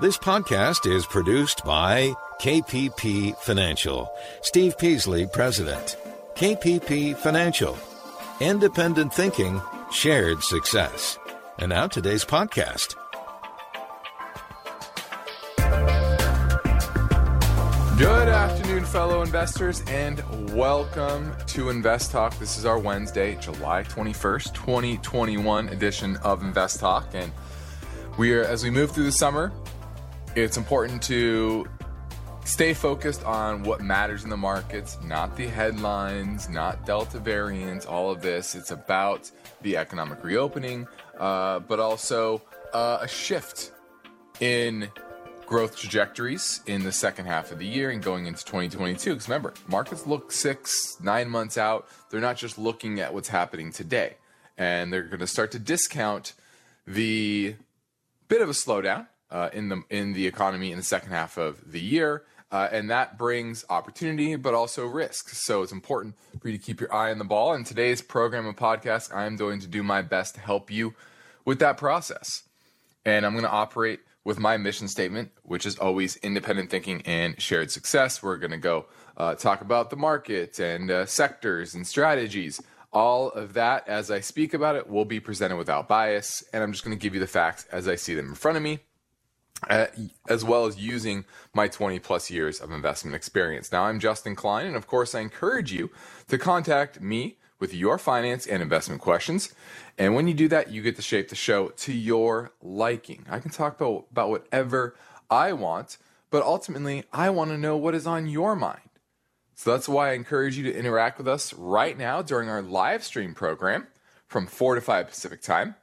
This podcast is produced by KPP Financial. Steve Peasley, President. KPP Financial. Independent thinking, shared success. And now today's podcast. Good afternoon, fellow investors, and welcome to Invest Talk. This is our Wednesday, July 21st, 2021 edition of Invest Talk. And we are, as we move through the summer, it's important to stay focused on what matters in the markets, not the headlines, not Delta variants, all of this. It's about the economic reopening, but also a shift in growth trajectories in the second half of the year and going into 2022. Because remember, markets look 6-9 months out. They're not just looking at what's happening today. And they're going to start to discount the bit of a slowdown in the economy in the second half of the year. And that brings opportunity, but also risk. So it's important for you to keep your eye on the ball. In today's program and podcast, I'm going to do my best to help you with that process. And I'm going to operate with my mission statement, which is always independent thinking and shared success. We're going to go talk about the market and sectors and strategies. All of that, as I speak about it, will be presented without bias. And I'm just going to give you the facts as I see them in front of me, as well as using my 20 plus years of investment experience. Now, I'm Justin Klein, and of course, I encourage you to contact me with your finance and investment questions. And when you do that, you get to shape the show to your liking. I can talk about whatever I want, but ultimately, I want to know what is on your mind. So that's why I encourage you to interact with us right now during our live stream program from 4 to 5 Pacific time.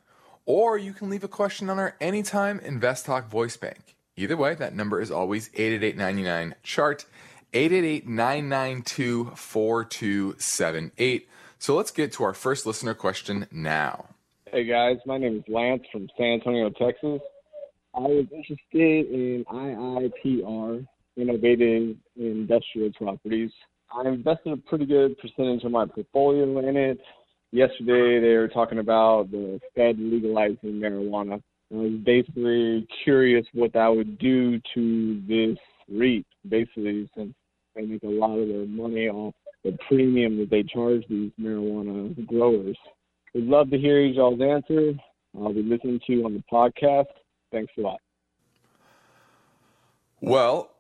Or you can leave a question on our Anytime Invest Talk voice bank. Either way, that number is always 888-99-CHART, 888-992-4278. So let's get to our first listener question now. Hey guys, my name is Lance from San Antonio, Texas. I was interested in IIPR, Innovative Industrial Properties. I invested a pretty good percentage of my portfolio in it. Yesterday, they were talking about the Fed legalizing marijuana. I was basically curious what that would do to this REIT, basically, since they make a lot of their money off the premium that they charge these marijuana growers. We'd love to hear y'all's answer. I'll be listening to you on the podcast. Thanks a lot. Well,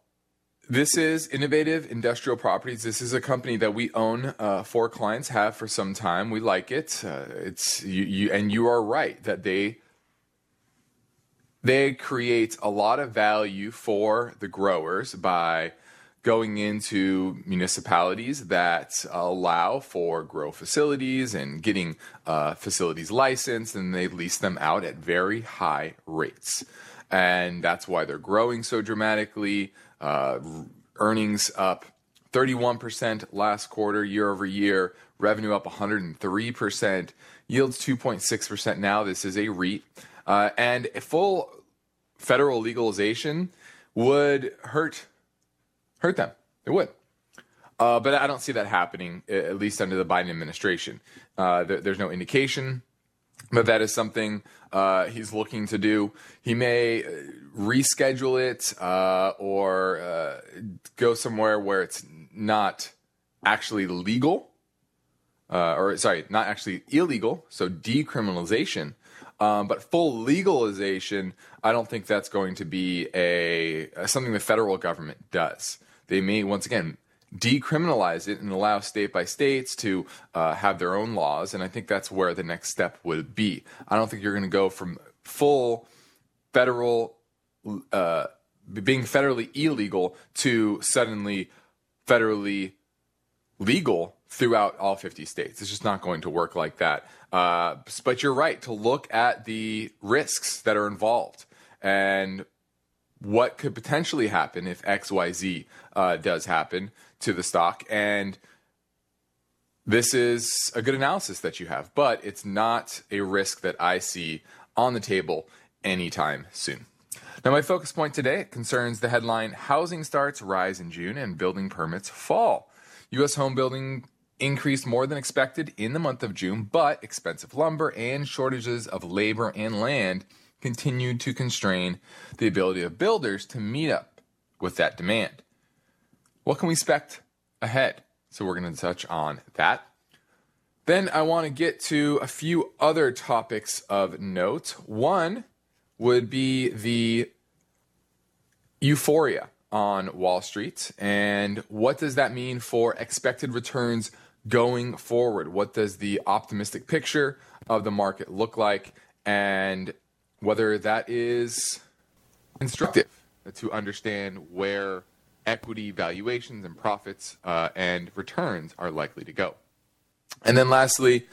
this is Innovative Industrial Properties. This is a company that we own, four clients have for some time. We like it. And you are right that they create a lot of value for the growers by going into municipalities that allow for grow facilities and getting facilities licensed, and they lease them out at very high rates. And that's why they're growing so dramatically. Earnings up 31% last quarter, year over year. Revenue up 103%. Yields 2.6% now. This is a REIT. And a full federal legalization would hurt them. It would. But I don't see that happening, at least under the Biden administration. There's no indication. But that is something he's looking to do. He may reschedule it or go somewhere where it's not actually legal, not actually illegal, so decriminalization. But full legalization, I don't think that's going to be something the federal government does. They may, once again, decriminalize it and allow state by states to have their own laws. And I think that's where the next step would be. I don't think you're going to go from full federal, being federally illegal to suddenly federally legal throughout all 50 states. It's just not going to work like that. But you're right to look at the risks that are involved. And what could potentially happen if XYZ does happen to the stock. And this is a good analysis that you have, but it's not a risk that I see on the table anytime soon. Now, my focus point today concerns the headline, Housing Starts Rise in June and Building Permits Fall. U.S. home building increased more than expected in the month of June, but expensive lumber and shortages of labor and land continued to constrain the ability of builders to meet up with that demand. What can we expect ahead? So we're going to touch on that. Then I want to get to a few other topics of note. One would be the euphoria on Wall Street. And what does that mean for expected returns going forward? What does the optimistic picture of the market look like? And whether that is instructive to understand where equity valuations and profits and returns are likely to go. And then lastly,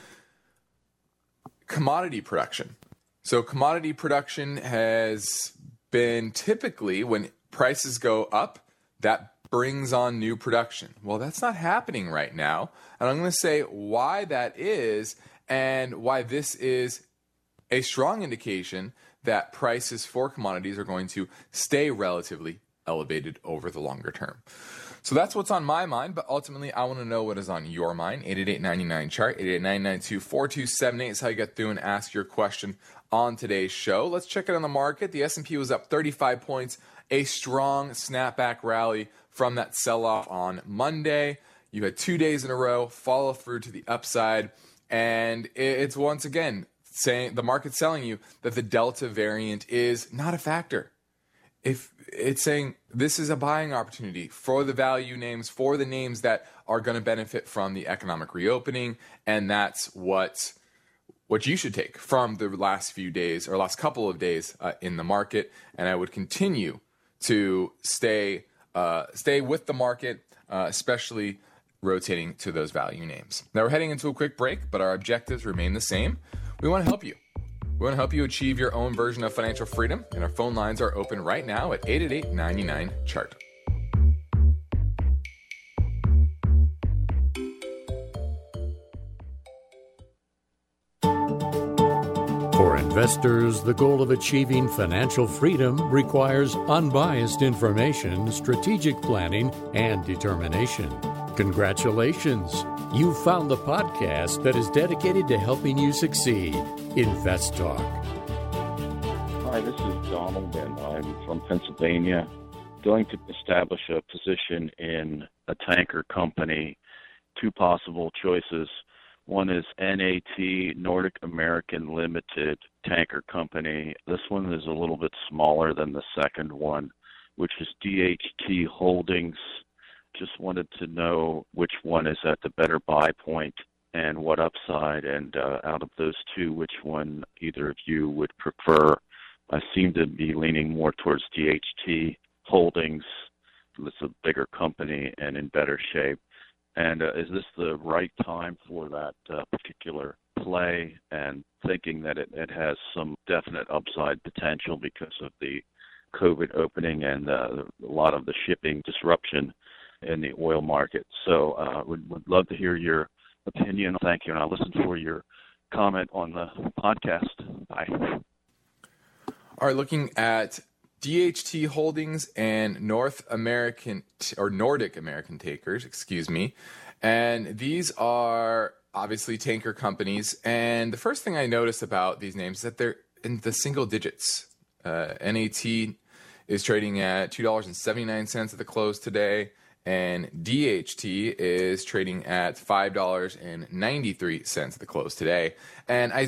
commodity production. So commodity production has been typically when prices go up, that brings on new production. Well, that's not happening right now. And I'm going to say why that is and why this is a strong indication that prices for commodities are going to stay relatively elevated over the longer term. So that's what's on my mind, but ultimately I want to know what is on your mind. 888-99-CHART, 888-992-4278 is how you get through and ask your question on today's show. Let's check it on the market. The S&P was up 35 points, a strong snapback rally from that sell-off on Monday. You had 2 days in a row, follow through to the upside, and it's once again saying the market's telling you that the Delta variant is not a factor. If it's saying this is a buying opportunity for the value names, for the names that are going to benefit from the economic reopening. And that's what you should take from the last few days or last couple of days in the market. And I would continue to stay with the market, especially rotating to those value names. Now we're heading into a quick break, but our objectives remain the same. We want to help you. We want to help you achieve your own version of financial freedom, and our phone lines are open right now at 888-99-CHART. For investors, the goal of achieving financial freedom requires unbiased information, strategic planning, and determination. Congratulations! You found the podcast that is dedicated to helping you succeed. Invest Talk. Hi, this is Donald, and I'm from Pennsylvania. Going to establish a position in a tanker company. Two possible choices. One is NAT, Nordic American Limited Tanker Company. This one is a little bit smaller than the second one, which is DHT Holdings. Just wanted to know which one is at the better buy point and what upside, and out of those two, which one either of you would prefer. I seem to be leaning more towards DHT Holdings. It's a bigger company and in better shape. And is this the right time for that particular play? And thinking that it has some definite upside potential because of the COVID opening and a lot of the shipping disruption in the oil market. So would love to hear your opinion. Thank you. And I'll listen for your comment on the podcast. Bye. All right. Looking at DHT Holdings and Nordic American Tankers, excuse me. And these are obviously tanker companies. And the first thing I noticed about these names is that they're in the single digits. NAT is trading at $2.79 at the close today. And DHT is trading at $5.93 at the close today. And I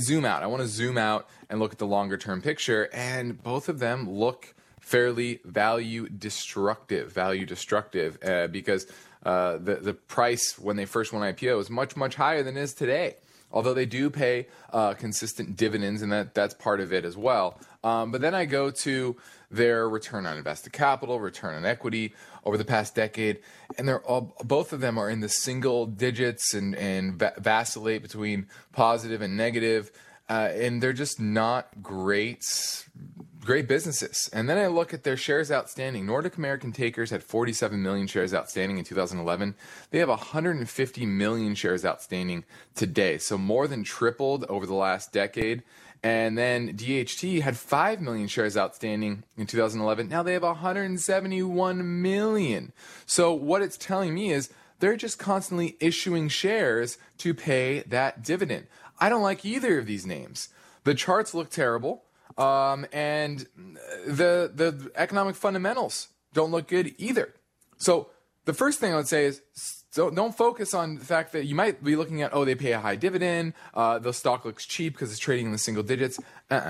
want to zoom out and look at the longer term picture. And both of them look fairly value destructive, because the price when they first went IPO is much, much higher than it is today. Although they do pay consistent dividends, and that's part of it as well. But then I go to their return on invested capital, return on equity over the past decade, and both of them are in the single digits and vacillate between positive and negative, and they're just not great great businesses. And then I look at their shares outstanding. Nordic American Takers had 47 million shares outstanding in 2011. They have 150 million shares outstanding today, so more than tripled over the last decade. And then DHT had 5 million shares outstanding in 2011. Now they have 171 million. So what it's telling me is they're just constantly issuing shares to pay that dividend. I don't like either of these names. The charts look terrible. And the economic fundamentals don't look good either. So the first thing I would say is don't focus on the fact that you might be looking at, oh, they pay a high dividend. The stock looks cheap because it's trading in the single digits. I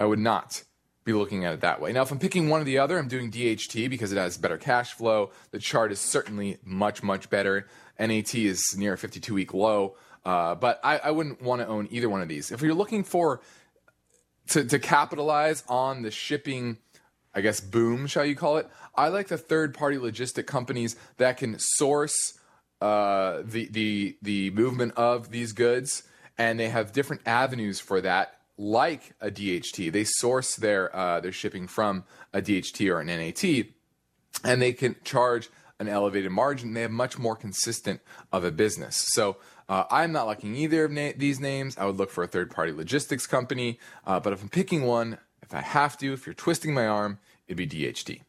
would not be looking at it that way. Now, if I'm picking one or the other, I'm doing DHT because it has better cash flow. The chart is certainly much, much better. NAT is near a 52-week low. But I wouldn't want to own either one of these. If you're looking for to capitalize on the shipping, I guess, boom, shall you call it? I like the third-party logistic companies that can source the movement of these goods, and they have different avenues for that, like a DHT. They source their shipping from a DHT or an NAT, and they can charge an elevated margin. They have much more consistent of a business. So I'm not liking either of these names. I would look for a third-party logistics company. But if I'm picking one, if I have to, if you're twisting my arm, it'd be DHT.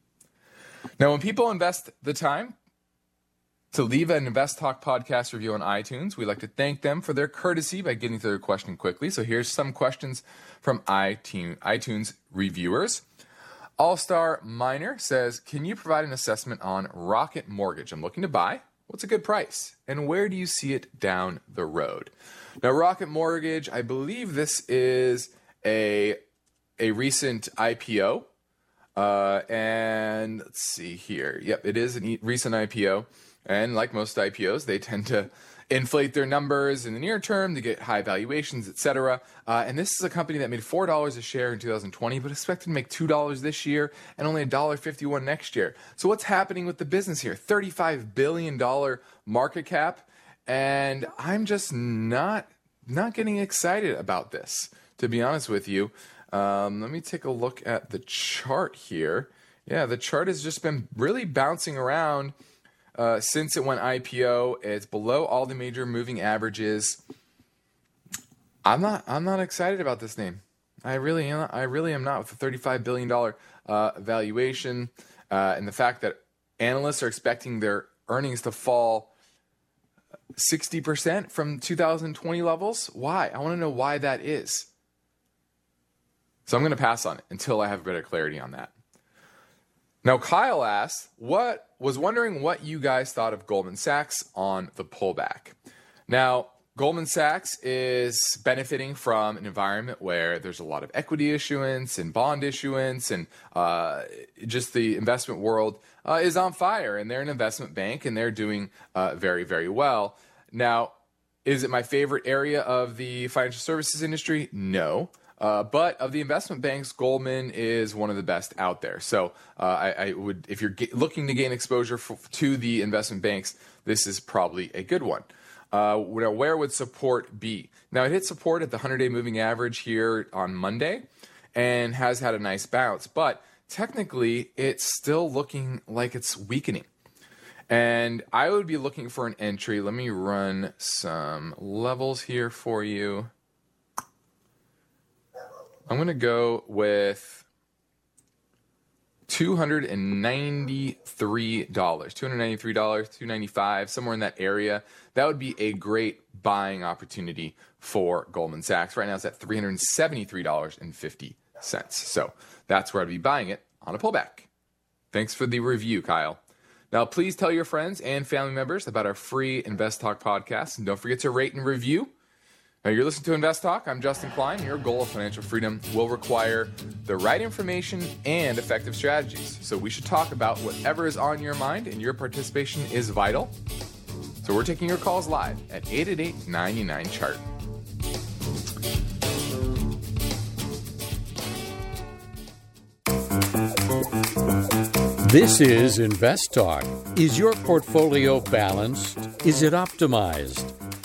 Now, when people invest the time to leave an Invest Talk podcast review on iTunes, we'd like to thank them for their courtesy by getting to their question quickly. So here's some questions from iTunes reviewers. All-Star Miner says, can you provide an assessment on Rocket Mortgage? I'm looking to buy. What's a good price? And where do you see it down the road? Now, Rocket Mortgage, I believe this is a recent IPO. And let's see here. Yep, it is a recent IPO. And like most IPOs, they tend to inflate their numbers in the near term to get high valuations, etc. And this is a company that made $4 a share in 2020, but expected to make $2 this year and only $1.51 next year. So what's happening with the business here? $35 billion market cap. And I'm just not getting excited about this, to be honest with you. Let me take a look at the chart here. Yeah, the chart has just been really bouncing around. Since it went IPO, it's below all the major moving averages. I'm not excited about this name. I really am not with the $35 billion valuation and the fact that analysts are expecting their earnings to fall 60% from 2020 levels. Why? I want to know why that is. So I'm going to pass on it until I have better clarity on that. Now, Kyle asks, was wondering what you guys thought of Goldman Sachs on the pullback. Now, Goldman Sachs is benefiting from an environment where there's a lot of equity issuance and bond issuance, and just the investment world is on fire, and they're an investment bank, and they're doing very, very well. Now, is it my favorite area of the financial services industry? No. But of the investment banks, Goldman is one of the best out there. So I would, if you're looking to gain exposure to the investment banks, this is probably a good one. Where would support be? Now, it hit support at the 100-day moving average here on Monday and has had a nice bounce. But technically, it's still looking like it's weakening. And I would be looking for an entry. Let me run some levels here for you. I'm going to go with $295, somewhere in that area. That would be a great buying opportunity for Goldman Sachs. Right now it's at $373.50. So that's where I'd be buying it on a pullback. Thanks for the review, Kyle. Now, please tell your friends and family members about our free Invest Talk podcast. And don't forget to rate and review. Now, you're listening to Invest Talk. I'm Justin Klein. Your goal of financial freedom will require the right information and effective strategies. So we should talk about whatever is on your mind, and your participation is vital. So we're taking your calls live at 888-99-CHART. This is Invest Talk. Is your portfolio balanced? Is it optimized?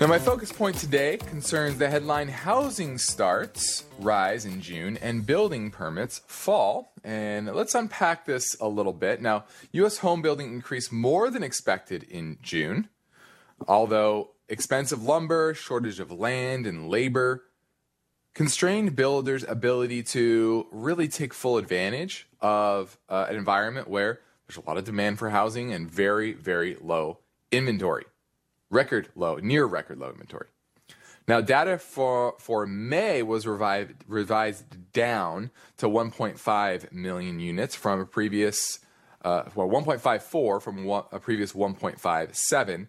Now, my focus point today concerns the headline, Housing Starts Rise in June and Building Permits Fall. And let's unpack this a little bit. Now, U.S. home building increased more than expected in June, although expensive lumber, shortage of land and labor constrained builders' ability to really take full advantage of an environment where there's a lot of demand for housing and very, very low inventory. Near record low inventory. Now, data for May was revised down to 1.5 million units from a previous, 1.54 from a previous 1.57.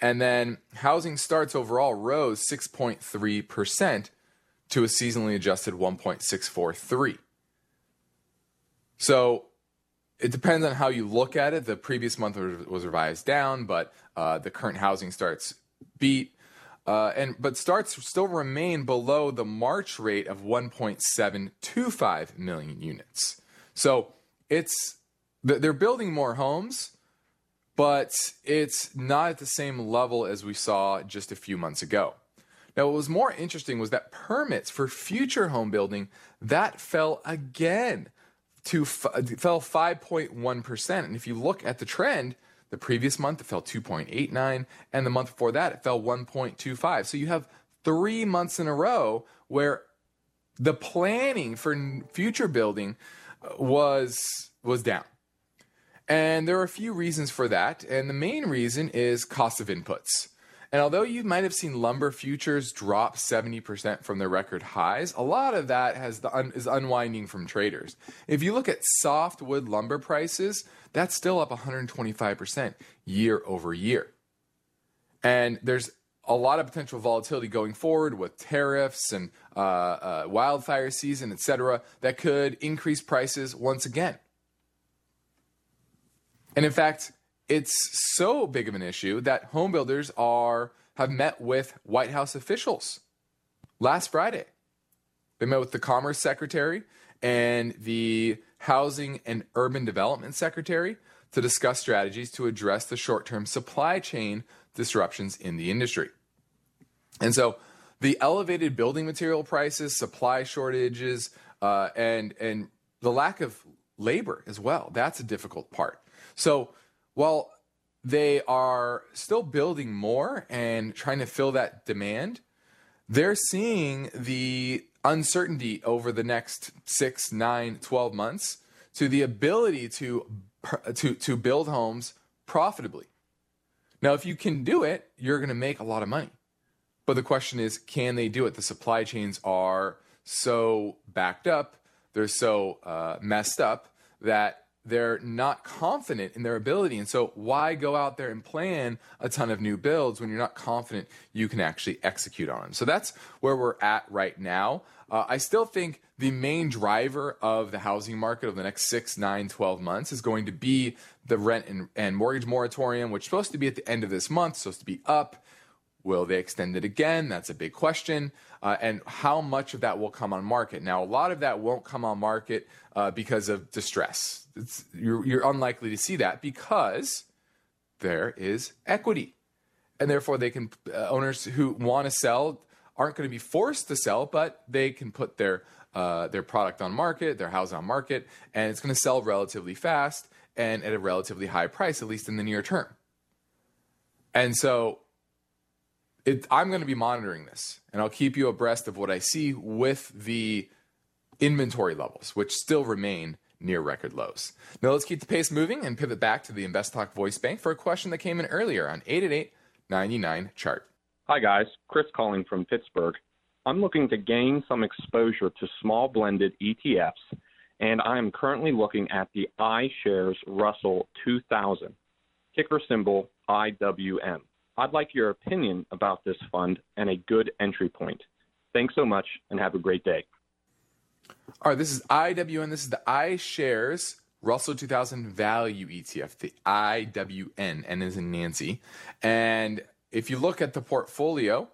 And then housing starts overall rose 6.3% to a seasonally adjusted 1.643. So it depends on how you look at it. The previous month was revised down, but the current housing starts beat. But starts still remain below the March rate of 1.725 million units. So they're building more homes, but it's not at the same level as we saw just a few months ago. Now, what was more interesting was that permits for future home building, that fell again. Fell 5.1%. And if you look at the trend, the previous month it fell 2.89, and the month before that it fell 1.25. So you have 3 months in a row where the planning for future building was down. And there are a few reasons for that. And the main reason is cost of inputs. And although you might have seen lumber futures drop 70% from their record highs, a lot of that is unwinding from traders. If you look at softwood lumber prices, that's still up 125% year over year. And there's a lot of potential volatility going forward with tariffs and wildfire season, et cetera, that could increase prices once again. And in fact, it's so big of an issue that home builders have met with White House officials last Friday. They met with the Commerce Secretary and the Housing and Urban Development Secretary to discuss strategies to address the short-term supply chain disruptions in the industry. And so the elevated building material prices, supply shortages, and the lack of labor as well, that's a difficult part. So while they are still building more and trying to fill that demand, they're seeing the uncertainty over the next 6, 9, 12 months to the ability to build homes profitably. Now, if you can do it, you're going to make a lot of money. But the question is, can they do it? The supply chains are so backed up, they're so messed up that they're not confident in their ability. And so why go out there and plan a ton of new builds when you're not confident you can actually execute on them? So that's where we're at right now. I still think the main driver of the housing market over the next 6, 9, 12 months is going to be the rent and mortgage moratorium, which is supposed to be at the end of this month, supposed to be up. Will they extend it again? That's a big question. And how much of that will come on market? Now, a lot of that won't come on market because of distress. You're unlikely to see that because there is equity. And therefore, they can owners who want to sell aren't going to be forced to sell, but they can put their product on market, their house on market, and it's going to sell relatively fast and at a relatively high price, at least in the near term. And so I'm going to be monitoring this, and I'll keep you abreast of what I see with the inventory levels, which still remain near record lows. Now let's keep the pace moving and pivot back to the Invest Talk Voice Bank for a question that came in earlier on 888-99-CHART. Hi guys, Chris calling from Pittsburgh. I'm looking to gain some exposure to small blended ETFs, and I'm currently looking at the iShares Russell 2000, ticker symbol IWM. I'd like your opinion about this fund and a good entry point. Thanks so much and have a great day. All right, this is IWM. This is the iShares Russell 2000 Value ETF, the IWN, N as in Nancy. And if you look at the portfolio,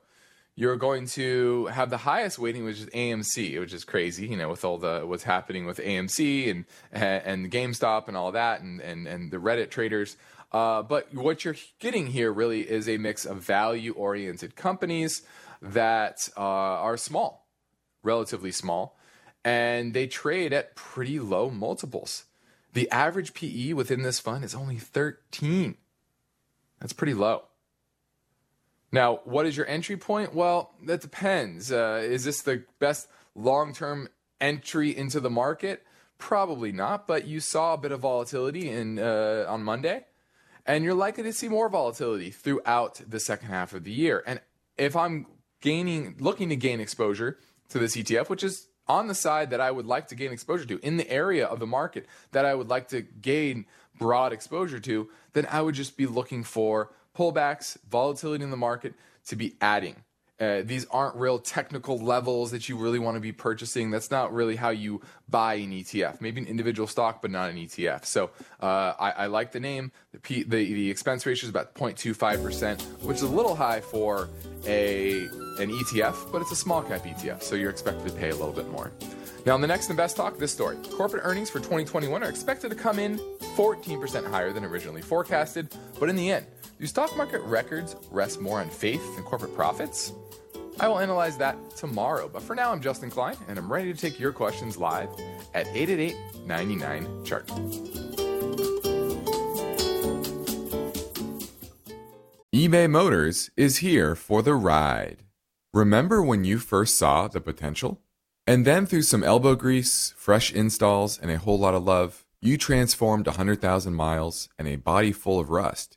you're going to have the highest weighting, which is AMC, which is crazy, you know, with all the what's happening with AMC and GameStop and all that, and the Reddit traders. But what you're getting here really is a mix of value-oriented companies that are small, relatively small, and they trade at pretty low multiples. The average PE within this fund is only 13. That's pretty low. Now, what is your entry point? Well, that depends. Is this the best long-term entry into the market? Probably not, but you saw a bit of volatility on Monday, and you're likely to see more volatility throughout the second half of the year. And if I'm looking to gain exposure to this ETF, which is on the side that I would like to gain exposure to, in the area of the market that I would like to gain broad exposure to, then I would just be looking for pullbacks, volatility in the market to be adding. These aren't real technical levels that you really want to be purchasing. That's not really how you buy an ETF. Maybe an individual stock, but not an ETF. So I like the name. The expense ratio is about 0.25%, which is a little high for an ETF, but it's a small cap ETF, so you're expected to pay a little bit more. Now, on the next Invest Talk, this story. Corporate earnings for 2021 are expected to come in 14% higher than originally forecasted, but in the end, do stock market records rest more on faith than corporate profits? I will analyze that tomorrow, but for now, I'm Justin Klein, and I'm ready to take your questions live at 888-99-CHART. eBay Motors is here for the ride. Remember when you first saw the potential? And then through some elbow grease, fresh installs, and a whole lot of love, you transformed 100,000 miles and a body full of rust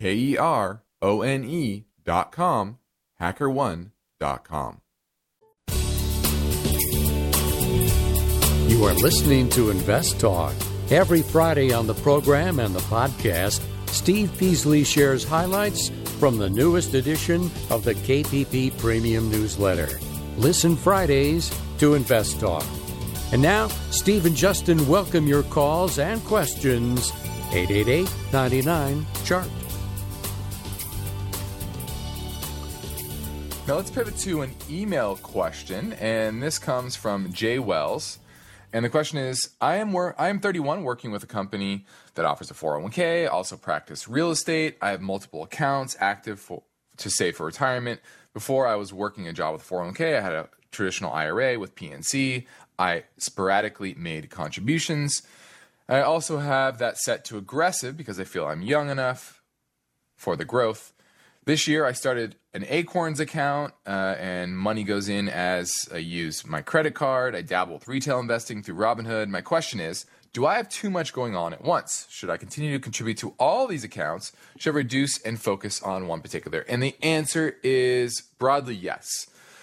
HackerOne.com, HackerOne.com. You are listening to Invest Talk. Every Friday on the program and the podcast, Steve Peasley shares highlights from the newest edition of the KPP Premium Newsletter. Listen Fridays to Invest Talk. And now, Steve and Justin welcome your calls and questions. 888-99-CHART. Now let's pivot to an email question, and this comes from Jay Wells. And the question is, I am 31, working with a company that offers a 401k, also practice real estate. I have multiple accounts active to save for retirement. Before I was working a job with a 401k, I had a traditional IRA with PNC. I sporadically made contributions. I also have that set to aggressive because I feel I'm young enough for the growth. This year, I started an Acorns account, and money goes in as I use my credit card. I dabble with retail investing through Robinhood. My question is, do I have too much going on at once? Should I continue to contribute to all these accounts? Should I reduce and focus on one particular? And the answer is broadly yes.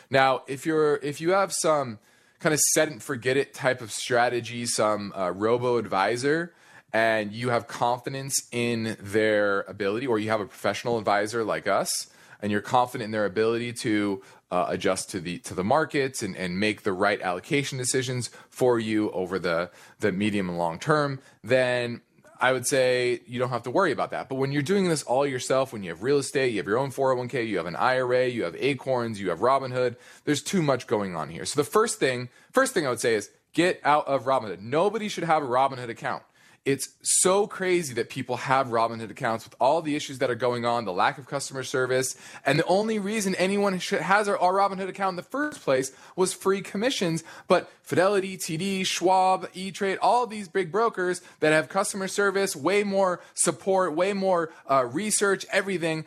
Now, if you have some kind of set and forget it type of strategy, some robo-advisor, and you have confidence in their ability, or you have a professional advisor like us, and you're confident in their ability to adjust to the markets and make the right allocation decisions for you over the medium and long term, then I would say you don't have to worry about that. But when you're doing this all yourself, when you have real estate, you have your own 401k, you have an IRA, you have Acorns, you have Robinhood, there's too much going on here. So the first thing I would say is get out of Robinhood. Nobody should have a Robinhood account. It's so crazy that people have Robinhood accounts with all the issues that are going on, the lack of customer service. And the only reason anyone has a Robinhood account in the first place was free commissions. But Fidelity, TD, Schwab, E-Trade, all these big brokers that have customer service, way more support, way more research, everything,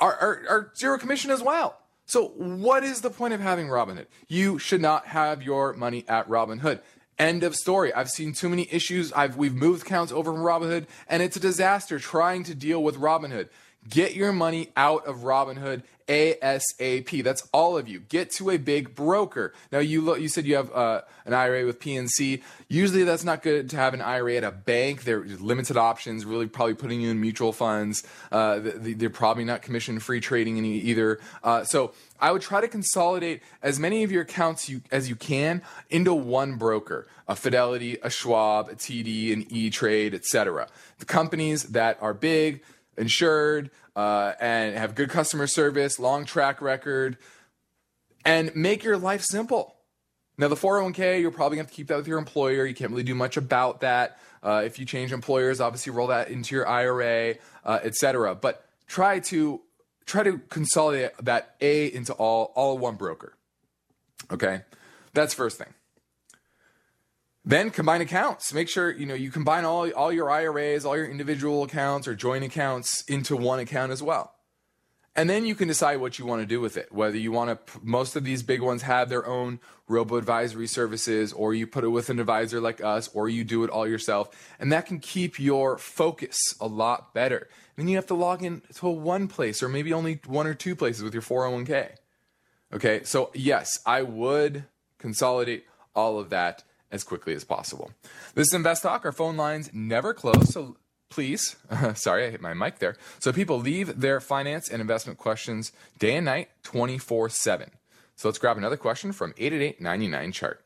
are zero commission as well. So what is the point of having Robinhood? You should not have your money at Robinhood. End of story. I've seen too many issues. We've moved accounts over from Robinhood, and it's a disaster trying to deal with Robinhood. Get your money out of Robinhood ASAP. That's all of you. Get to a big broker. Now, you said you have an IRA with PNC. Usually that's not good to have an IRA at a bank. They're limited options, really probably putting you in mutual funds. They're probably not commission-free trading any either. So I would try to consolidate as many of your accounts as you can into one broker, a Fidelity, a Schwab, a TD, an E-Trade, etc. The companies that are big, insured, and have good customer service, long track record, and make your life simple. Now, the 401k, you're probably going to have to keep that with your employer. You can't really do much about that. If you change employers, obviously roll that into your IRA, etc. But try to consolidate that A into all one broker. Okay, that's first thing. Then combine accounts. Make sure you combine all your IRAs, all your individual accounts or joint accounts into one account as well. And then you can decide what you want to do with it. Whether you want to, most of these big ones have their own robo-advisory services, or you put it with an advisor like us, or you do it all yourself. And that can keep your focus a lot better. Then you have to log in to one place or maybe only one or two places with your 401k. Okay, so yes, I would consolidate all of that as quickly as possible. This is Invest Talk. Our phone lines never close, so please, sorry, I hit my mic there. So people leave their finance and investment questions day and night, 24/7. So let's grab another question from 888-99-CHART.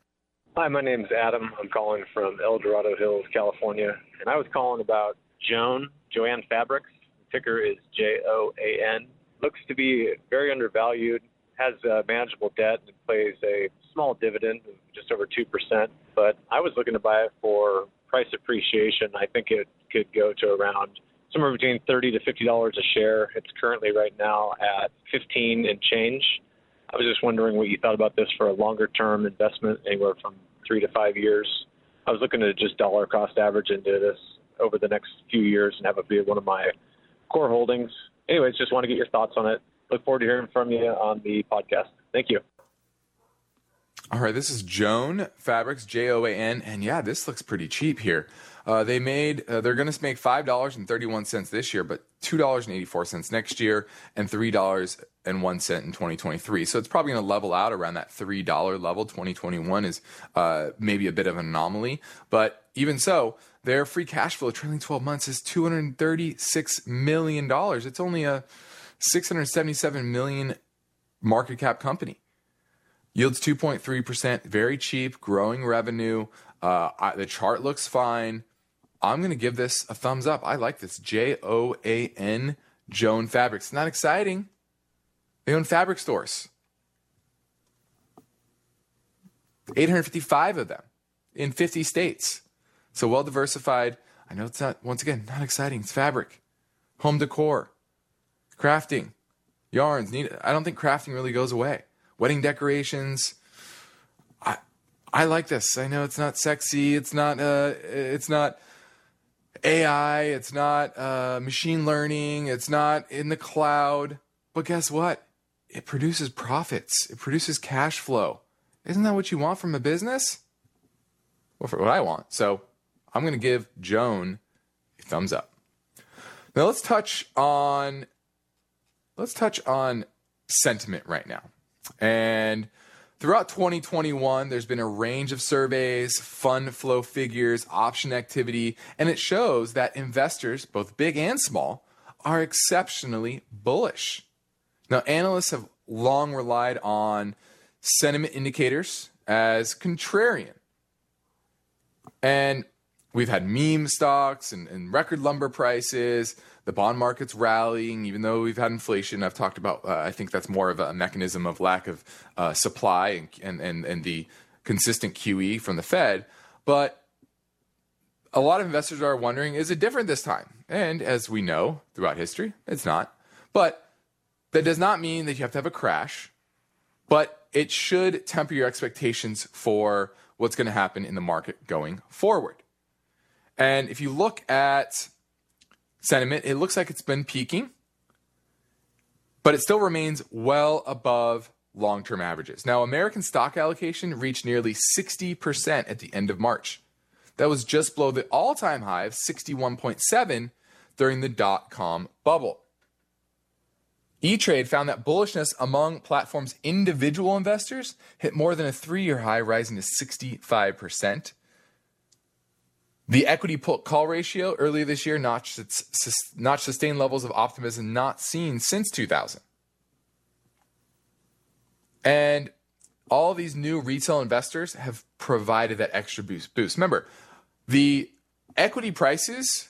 Hi, my name's Adam. I'm calling from El Dorado Hills, California, and I was calling about JOANN Fabrics. The ticker is JOANN. Looks to be very undervalued, has manageable debt, and plays a small dividend, just over 2%, but I was looking to buy it for price appreciation. I think it could go to around somewhere between $30 to $50 a share. It's currently right now at 15 and change. I was just wondering what you thought about this for a longer-term investment, anywhere from 3 to 5 years. I was looking to just dollar cost average into this over the next few years and have it be one of my core holdings. Anyways, just want to get your thoughts on it. Look forward to hearing from you on the podcast. Thank you. All right, this is JOANN Fabrics, JOANN, and yeah, this looks pretty cheap here. They're going to make $5.31 this year, but $2.84 next year, and $3.01 in 2023. So it's probably going to level out around that $3 level. 2021 is maybe a bit of an anomaly, but even so, their free cash flow trailing 12 months is $236 million. It's only a $677 million market cap company. Yields 2.3%, very cheap, growing revenue. The chart looks fine. I'm going to give this a thumbs up. I like this JOANN Fabrics. Not exciting. They They own fabric stores. 855 of them in 50 states. So well diversified. I know it's not, once again, not exciting. It's fabric, home decor, crafting, yarns. I don't think crafting really goes away. Wedding decorations. I like this. I know it's not sexy. It's not AI. It's not machine learning. It's not in the cloud. But guess what? It produces profits. It produces cash flow. Isn't that what you want from a business? Well, for what I want. So I'm going to give JOANN a thumbs up. Now let's touch on sentiment right now. And throughout 2021, there's been a range of surveys, fund flow figures, option activity, and it shows that investors, both big and small, are exceptionally bullish. Now, analysts have long relied on sentiment indicators as contrarian. And we've had meme stocks and record lumber prices, the bond market's rallying, even though we've had inflation. I've talked about, I think that's more of a mechanism of lack of supply and the consistent QE from the Fed. But a lot of investors are wondering, is it different this time? And as we know throughout history, it's not. But that does not mean that you have to have a crash. But it should temper your expectations for what's going to happen in the market going forward. And if you look at sentiment, it looks like it's been peaking, but it still remains well above long-term averages. Now, American stock allocation reached nearly 60% at the end of March. That was just below the all-time high of 61.7 during the dot-com bubble. E-Trade found that bullishness among platforms' individual investors hit more than a three-year high, rising to 65%. The equity put-call ratio earlier this year notched sustained levels of optimism not seen since 2000. And all these new retail investors have provided that extra boost. Remember, the equity prices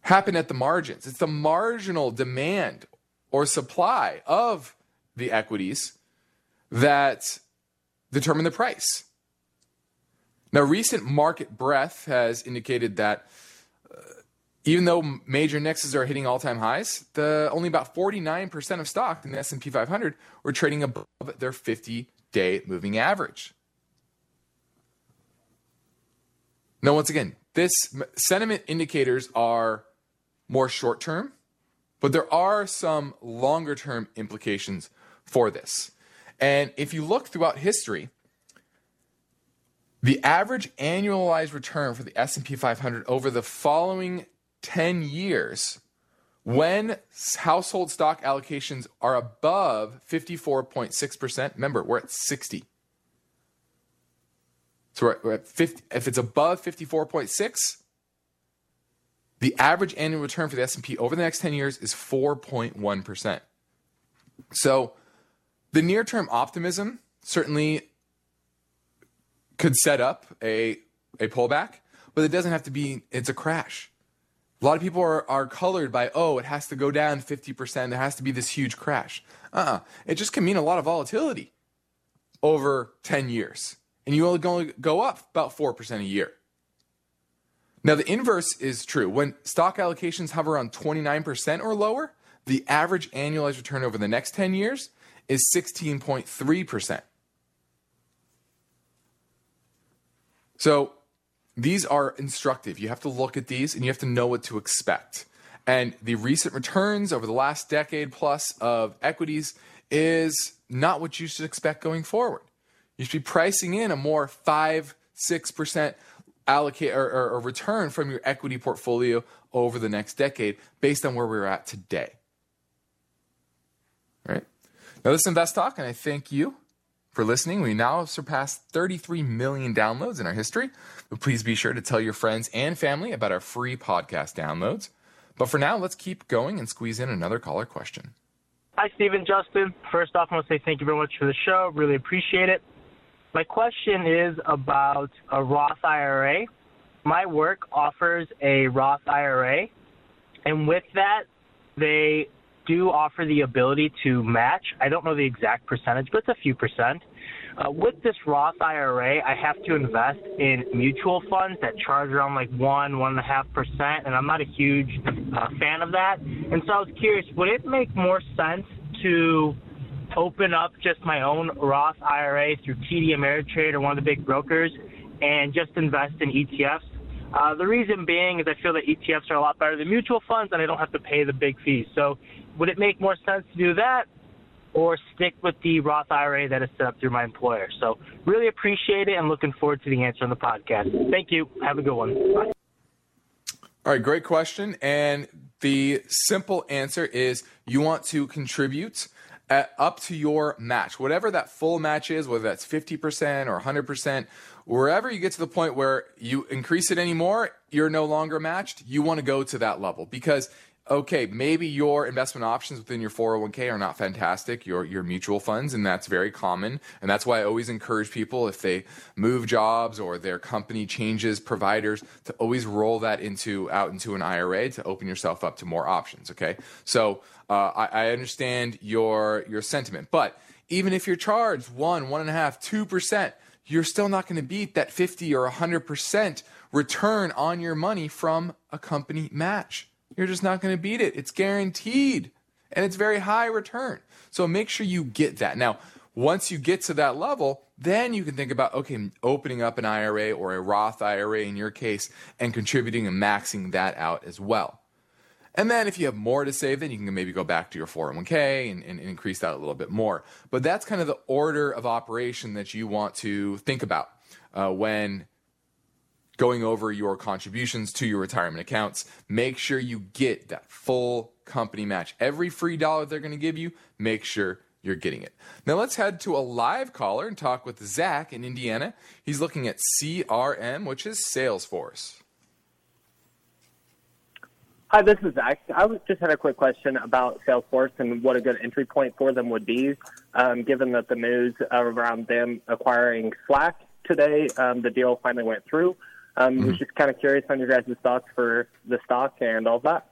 happen at the margins. It's the marginal demand or supply of the equities that determine the price. Now, recent market breadth has indicated that even though major indexes are hitting all-time highs, only about 49% of stock in the S&P 500 were trading above their 50-day moving average. Now, once again, this sentiment indicators are more short-term, but there are some longer-term implications for this. And if you look throughout history, the average annualized return for the S&P 500 over the following 10 years when household stock allocations are above 54.6%, remember, we're at 60. So we're at 50, if it's above 54.6, the average annual return for the S&P over the next 10 years is 4.1%. So the near-term optimism certainly could set up a pullback, but it doesn't have to be, it's a crash. A lot of people are colored by, it has to go down 50%. There has to be this huge crash. It just can mean a lot of volatility over 10 years. And you only go up about 4% a year. Now, the inverse is true. When stock allocations hover around 29% or lower, the average annualized return over the next 10 years is 16.3%. So these are instructive. You have to look at these and you have to know what to expect. And the recent returns over the last decade plus of equities is not what you should expect going forward. You should be pricing in a more 5%, 6% allocate or return from your equity portfolio over the next decade based on where we're at today. All right. Now, this is Invest Talk, and I thank you for listening. We now have surpassed 33 million downloads in our history, but please be sure to tell your friends and family about our free podcast downloads. But for now, let's keep going and squeeze in another caller question. Hi, Steve and Justin. First off, I want to say thank you very much for the show. Really appreciate it. My question is about a Roth IRA. My work offers a Roth IRA, and with that, they do offer the ability to match. I don't know the exact percentage, but it's a few percent. With this Roth IRA, I have to invest in mutual funds that charge around like 1.5%, and I'm not a huge fan of that. And so I was curious, would it make more sense to open up just my own Roth IRA through TD Ameritrade or one of the big brokers and just invest in ETFs? The reason being is I feel that ETFs are a lot better than mutual funds, and I don't have to pay the big fees. So would it make more sense to do that or stick with the Roth IRA that is set up through my employer? So really appreciate it and looking forward to the answer on the podcast. Thank you. Have a good one. Bye. All right, great question. And the simple answer is you want to contribute up to your match, whatever that full match is, whether that's 50% or 100%, wherever you get to the point where you increase it anymore, you're no longer matched. You want to go to that level because, okay, maybe your investment options within your 401k are not fantastic, your mutual funds, and that's very common. And that's why I always encourage people, if they move jobs or their company changes providers, to always roll that out into an IRA to open yourself up to more options. Okay, so I understand your sentiment, but even if you're charged 1.5%, 2%, you're still not going to beat that 50 or 100% return on your money from a company match. You're just not going to beat it. It's guaranteed, and it's very high return. So make sure you get that. Now, once you get to that level, then you can think about, okay, opening up an IRA or a Roth IRA in your case and contributing and maxing that out as well. And then if you have more to save, then you can maybe go back to your 401k and increase that a little bit more. But that's kind of the order of operation that you want to think about when going over your contributions to your retirement accounts. Make sure you get that full company match. Every free dollar they're going to give you, make sure you're getting it. Now let's head to a live caller and talk with Zach in Indiana. He's looking at CRM, which is Salesforce. Hi, this is Zach. I just had a quick question about Salesforce and what a good entry point for them would be, given that the news around them acquiring Slack today, the deal finally went through. I was just kind of curious on your guys' thoughts for the stock and all that.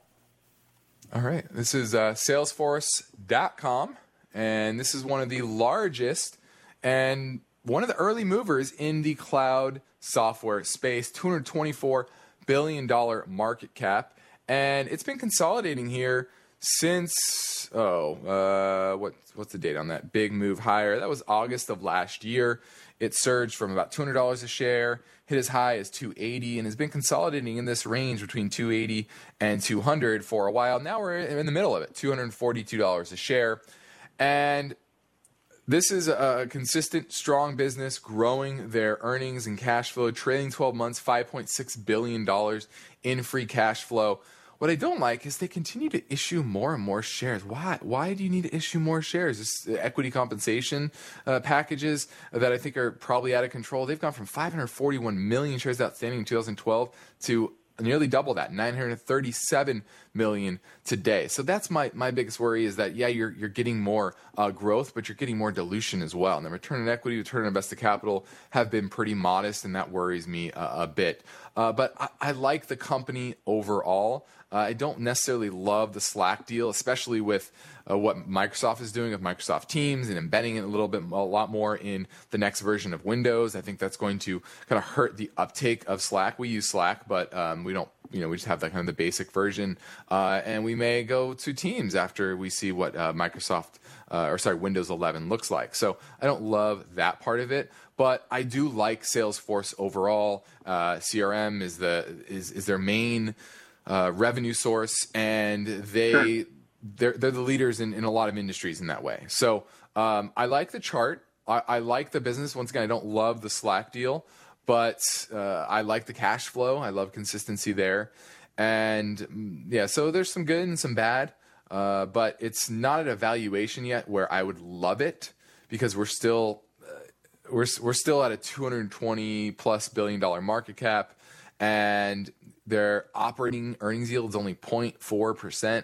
All right. This is Salesforce.com, and this is one of the largest and one of the early movers in the cloud software space, $224 billion market cap. And it's been consolidating here since, what's the date on that? Big move higher. That was August of last year. It surged from about $200 a share, hit as high as $280, and has been consolidating in this range between $280 and $200 for a while. Now we're in the middle of it, $242 a share. And this is a consistent, strong business growing their earnings and cash flow. Trailing 12 months, $5.6 billion in free cash flow. What I don't like is they continue to issue more and more shares. Why? Why do you need to issue more shares? It's equity compensation packages that I think are probably out of control. They've gone from 541 million shares outstanding in 2012 to nearly double that, 937 million today. So that's my biggest worry is that, yeah, you're getting more growth, but you're getting more dilution as well. And the return on equity, return on invested capital have been pretty modest, and that worries me a bit. But I like the company overall. I don't necessarily love the Slack deal, especially with what Microsoft is doing with Microsoft Teams and embedding it a lot more in the next version of Windows. I think that's going to kind of hurt the uptake of Slack. We use Slack, but we don't. We just have that kind of the basic version, and we may go to Teams after we see what Windows 11 looks like. So I don't love that part of it, but I do like Salesforce overall. CRM is their main revenue source, and they're the leaders in a lot of industries in that way. So I like the chart. I like the business. Once again, I don't love the Slack deal, but I like the cash flow. I love consistency there, and yeah, so there's some good and some bad, but it's not at a valuation yet where I would love it because we're still at a $220+ billion market cap, and their operating earnings yield is only 0.4%.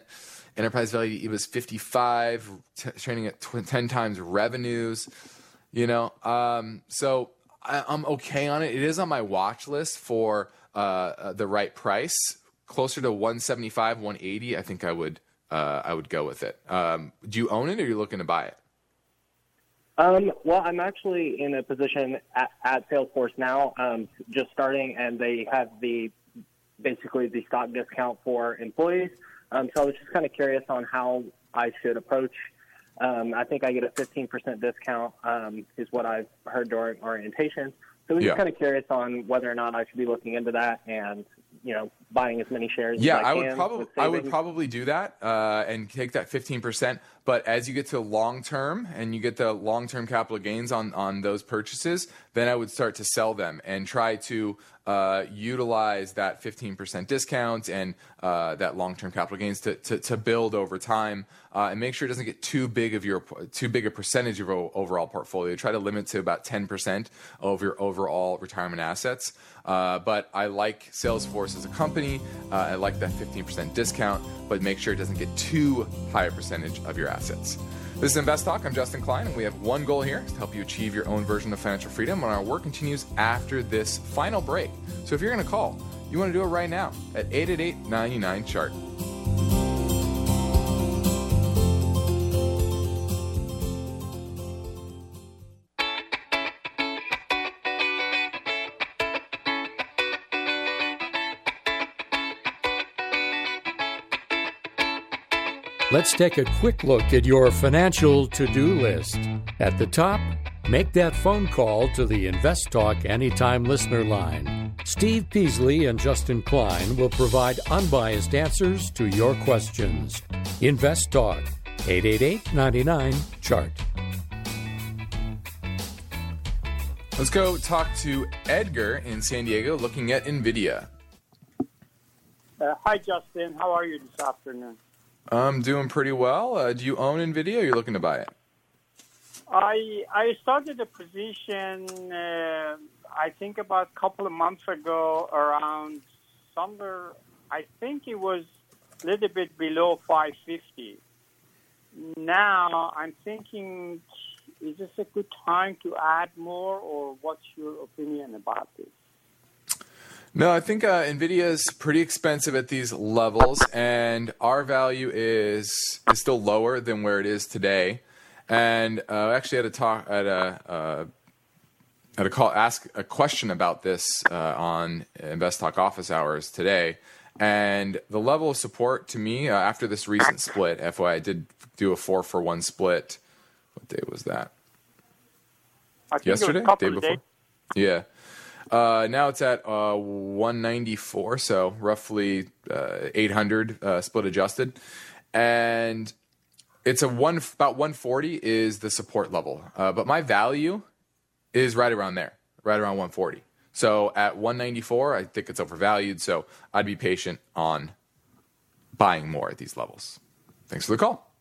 Enterprise value to EBITDA is 55, trading at 10 times revenues. So I'm okay on it. It is on my watch list for the right price, closer to 175, 180. I think I would I would go with it. Do you own it, or are you looking to buy it? Well, I'm actually in a position at Salesforce now, just starting, and they have basically the stock discount for employees. So I was just kind of curious on how I should approach. I think I get a 15% discount is what I've heard during orientation. So I was just kind of curious on whether or not I should be looking into that and, you know, buying as many shares as I can. I would probably do that and take that 15%. But as you get to long term and you get the long term capital gains on those purchases, then I would start to sell them and try to utilize that 15% discount and that long term capital gains to build over time and make sure it doesn't get too big a percentage of your overall portfolio. Try to limit to about 10% of your overall retirement assets. But I like Salesforce as a company. I like that 15% discount, but make sure it doesn't get too high a percentage of your assets. This is Invest Talk. I'm Justin Klein, and we have one goal here, is to help you achieve your own version of financial freedom. And our work continues after this final break. So if you're going to call, you want to do it right now at 888-99-CHART. Let's take a quick look at your financial to-do list. At the top, make that phone call to the Invest Talk Anytime listener line. Steve Peasley and Justin Klein will provide unbiased answers to your questions. Invest Talk, 888-99-CHART. Let's go talk to Edgar in San Diego looking at NVIDIA. Hi, Justin. How are you this afternoon? I'm doing pretty well. Do you own NVIDIA, or are you looking to buy it? I started a position, I think about a couple of months ago, around somewhere, I think it was a little bit below 550. Now I'm thinking, is this a good time to add more, or what's your opinion about this? No, I think NVIDIA is pretty expensive at these levels, and our value is still lower than where it is today. And I actually had a talk at a call, ask a question about this on Invest Talk Office Hours today. And the level of support to me after this recent split, FYI, I did do a 4-for-1 split. What day was that? Yesterday? Day before? Yeah. Now it's at 194, so roughly 800 split adjusted, and it's about 140 is the support level. But my value is right around there, right around 140. So at 194, I think it's overvalued. So I'd be patient on buying more at these levels. Thanks for the call.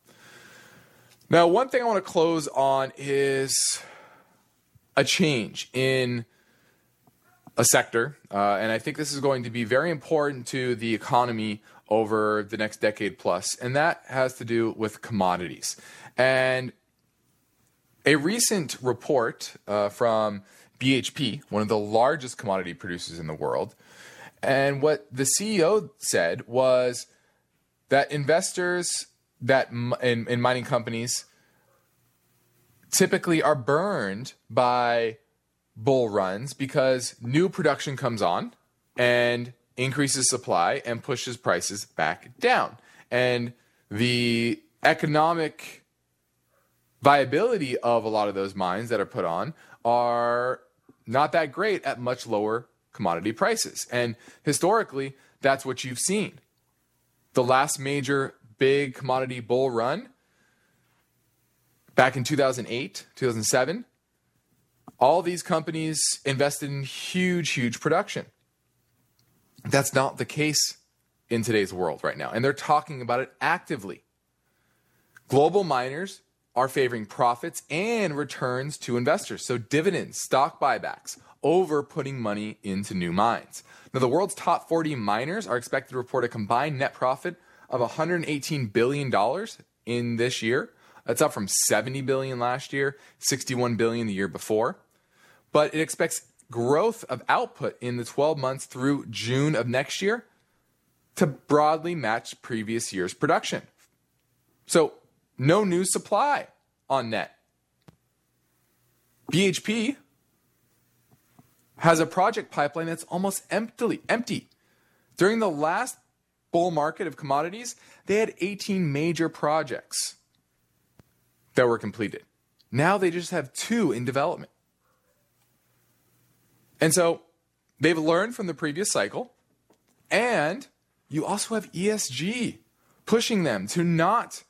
Now, one thing I want to close on is a change in a sector, and I think this is going to be very important to the economy over the next decade plus, and that has to do with commodities. And a recent report from BHP, one of the largest commodity producers in the world, and what the CEO said was that investors that in mining companies typically are burned by bull runs because new production comes on and increases supply and pushes prices back down. And the economic viability of a lot of those mines that are put on are not that great at much lower commodity prices. And historically, that's what you've seen. The last major big commodity bull run back in 2008, 2007, all these companies invested in huge, huge production. That's not the case in today's world right now. And they're talking about it actively. Global miners are favoring profits and returns to investors. So dividends, stock buybacks, over putting money into new mines. Now, the world's top 40 miners are expected to report a combined net profit of $118 billion in this year. That's up from $70 billion last year, $61 billion the year before. But it expects growth of output in the 12 months through June of next year to broadly match previous year's production So no new supply on net. BHP has a project pipeline that's almost empty. During the last bull market of commodities, they had 18 major projects that were completed. Now they just have 2 in development. And so they've learned from the previous cycle. And you also have ESG pushing them to not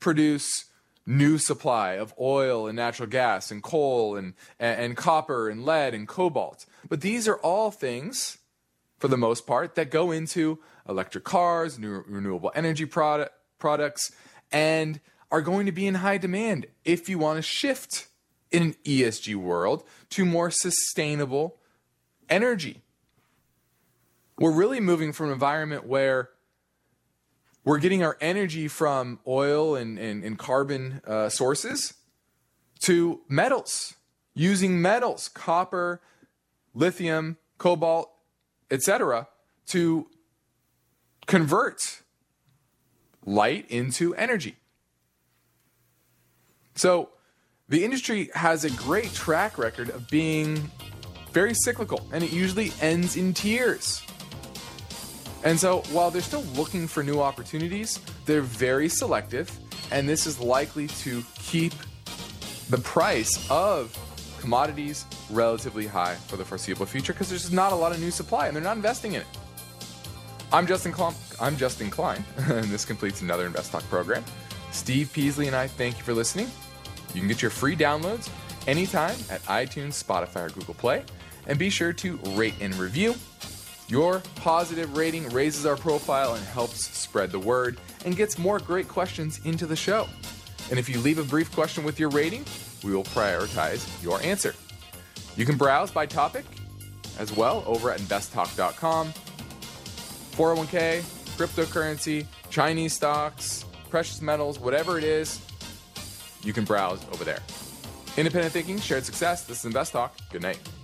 produce new supply of oil and natural gas and coal and copper and lead and cobalt. But these are all things, for the most part, that go into electric cars, new renewable energy products, and are going to be in high demand if you want to shift in an ESG world to more sustainable energy. We're really moving from an environment where we're getting our energy from oil and carbon sources to metals, using metals, copper, lithium, cobalt, etc., to convert light into energy. So the industry has a great track record of being very cyclical, and it usually ends in tears. And so while they're still looking for new opportunities, they're very selective, and this is likely to keep the price of commodities relatively high for the foreseeable future because there's just not a lot of new supply, and they're not investing in it. I'm Justin Klein, and this completes another Invest Talk program. Steve Peasley and I thank you for listening. You can get your free downloads anytime at iTunes, Spotify, or Google Play, and be sure to rate and review. Your positive rating raises our profile and helps spread the word and gets more great questions into the show. And if you leave a brief question with your rating, we will prioritize your answer. You can browse by topic as well over at investtalk.com. 401k, cryptocurrency, Chinese stocks, precious metals, whatever it is, you can browse over there. Independent thinking, shared success. This is InvestTalk. Good night.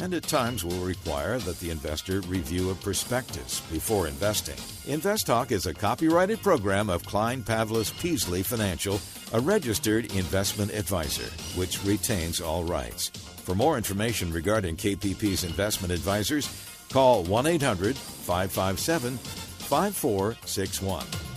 and at times will require that the investor review a prospectus before investing. InvestTalk is a copyrighted program of Klein Pavlis Peasley Financial, a registered investment advisor, which retains all rights. For more information regarding KPP's investment advisors, call 1-800-557-5461.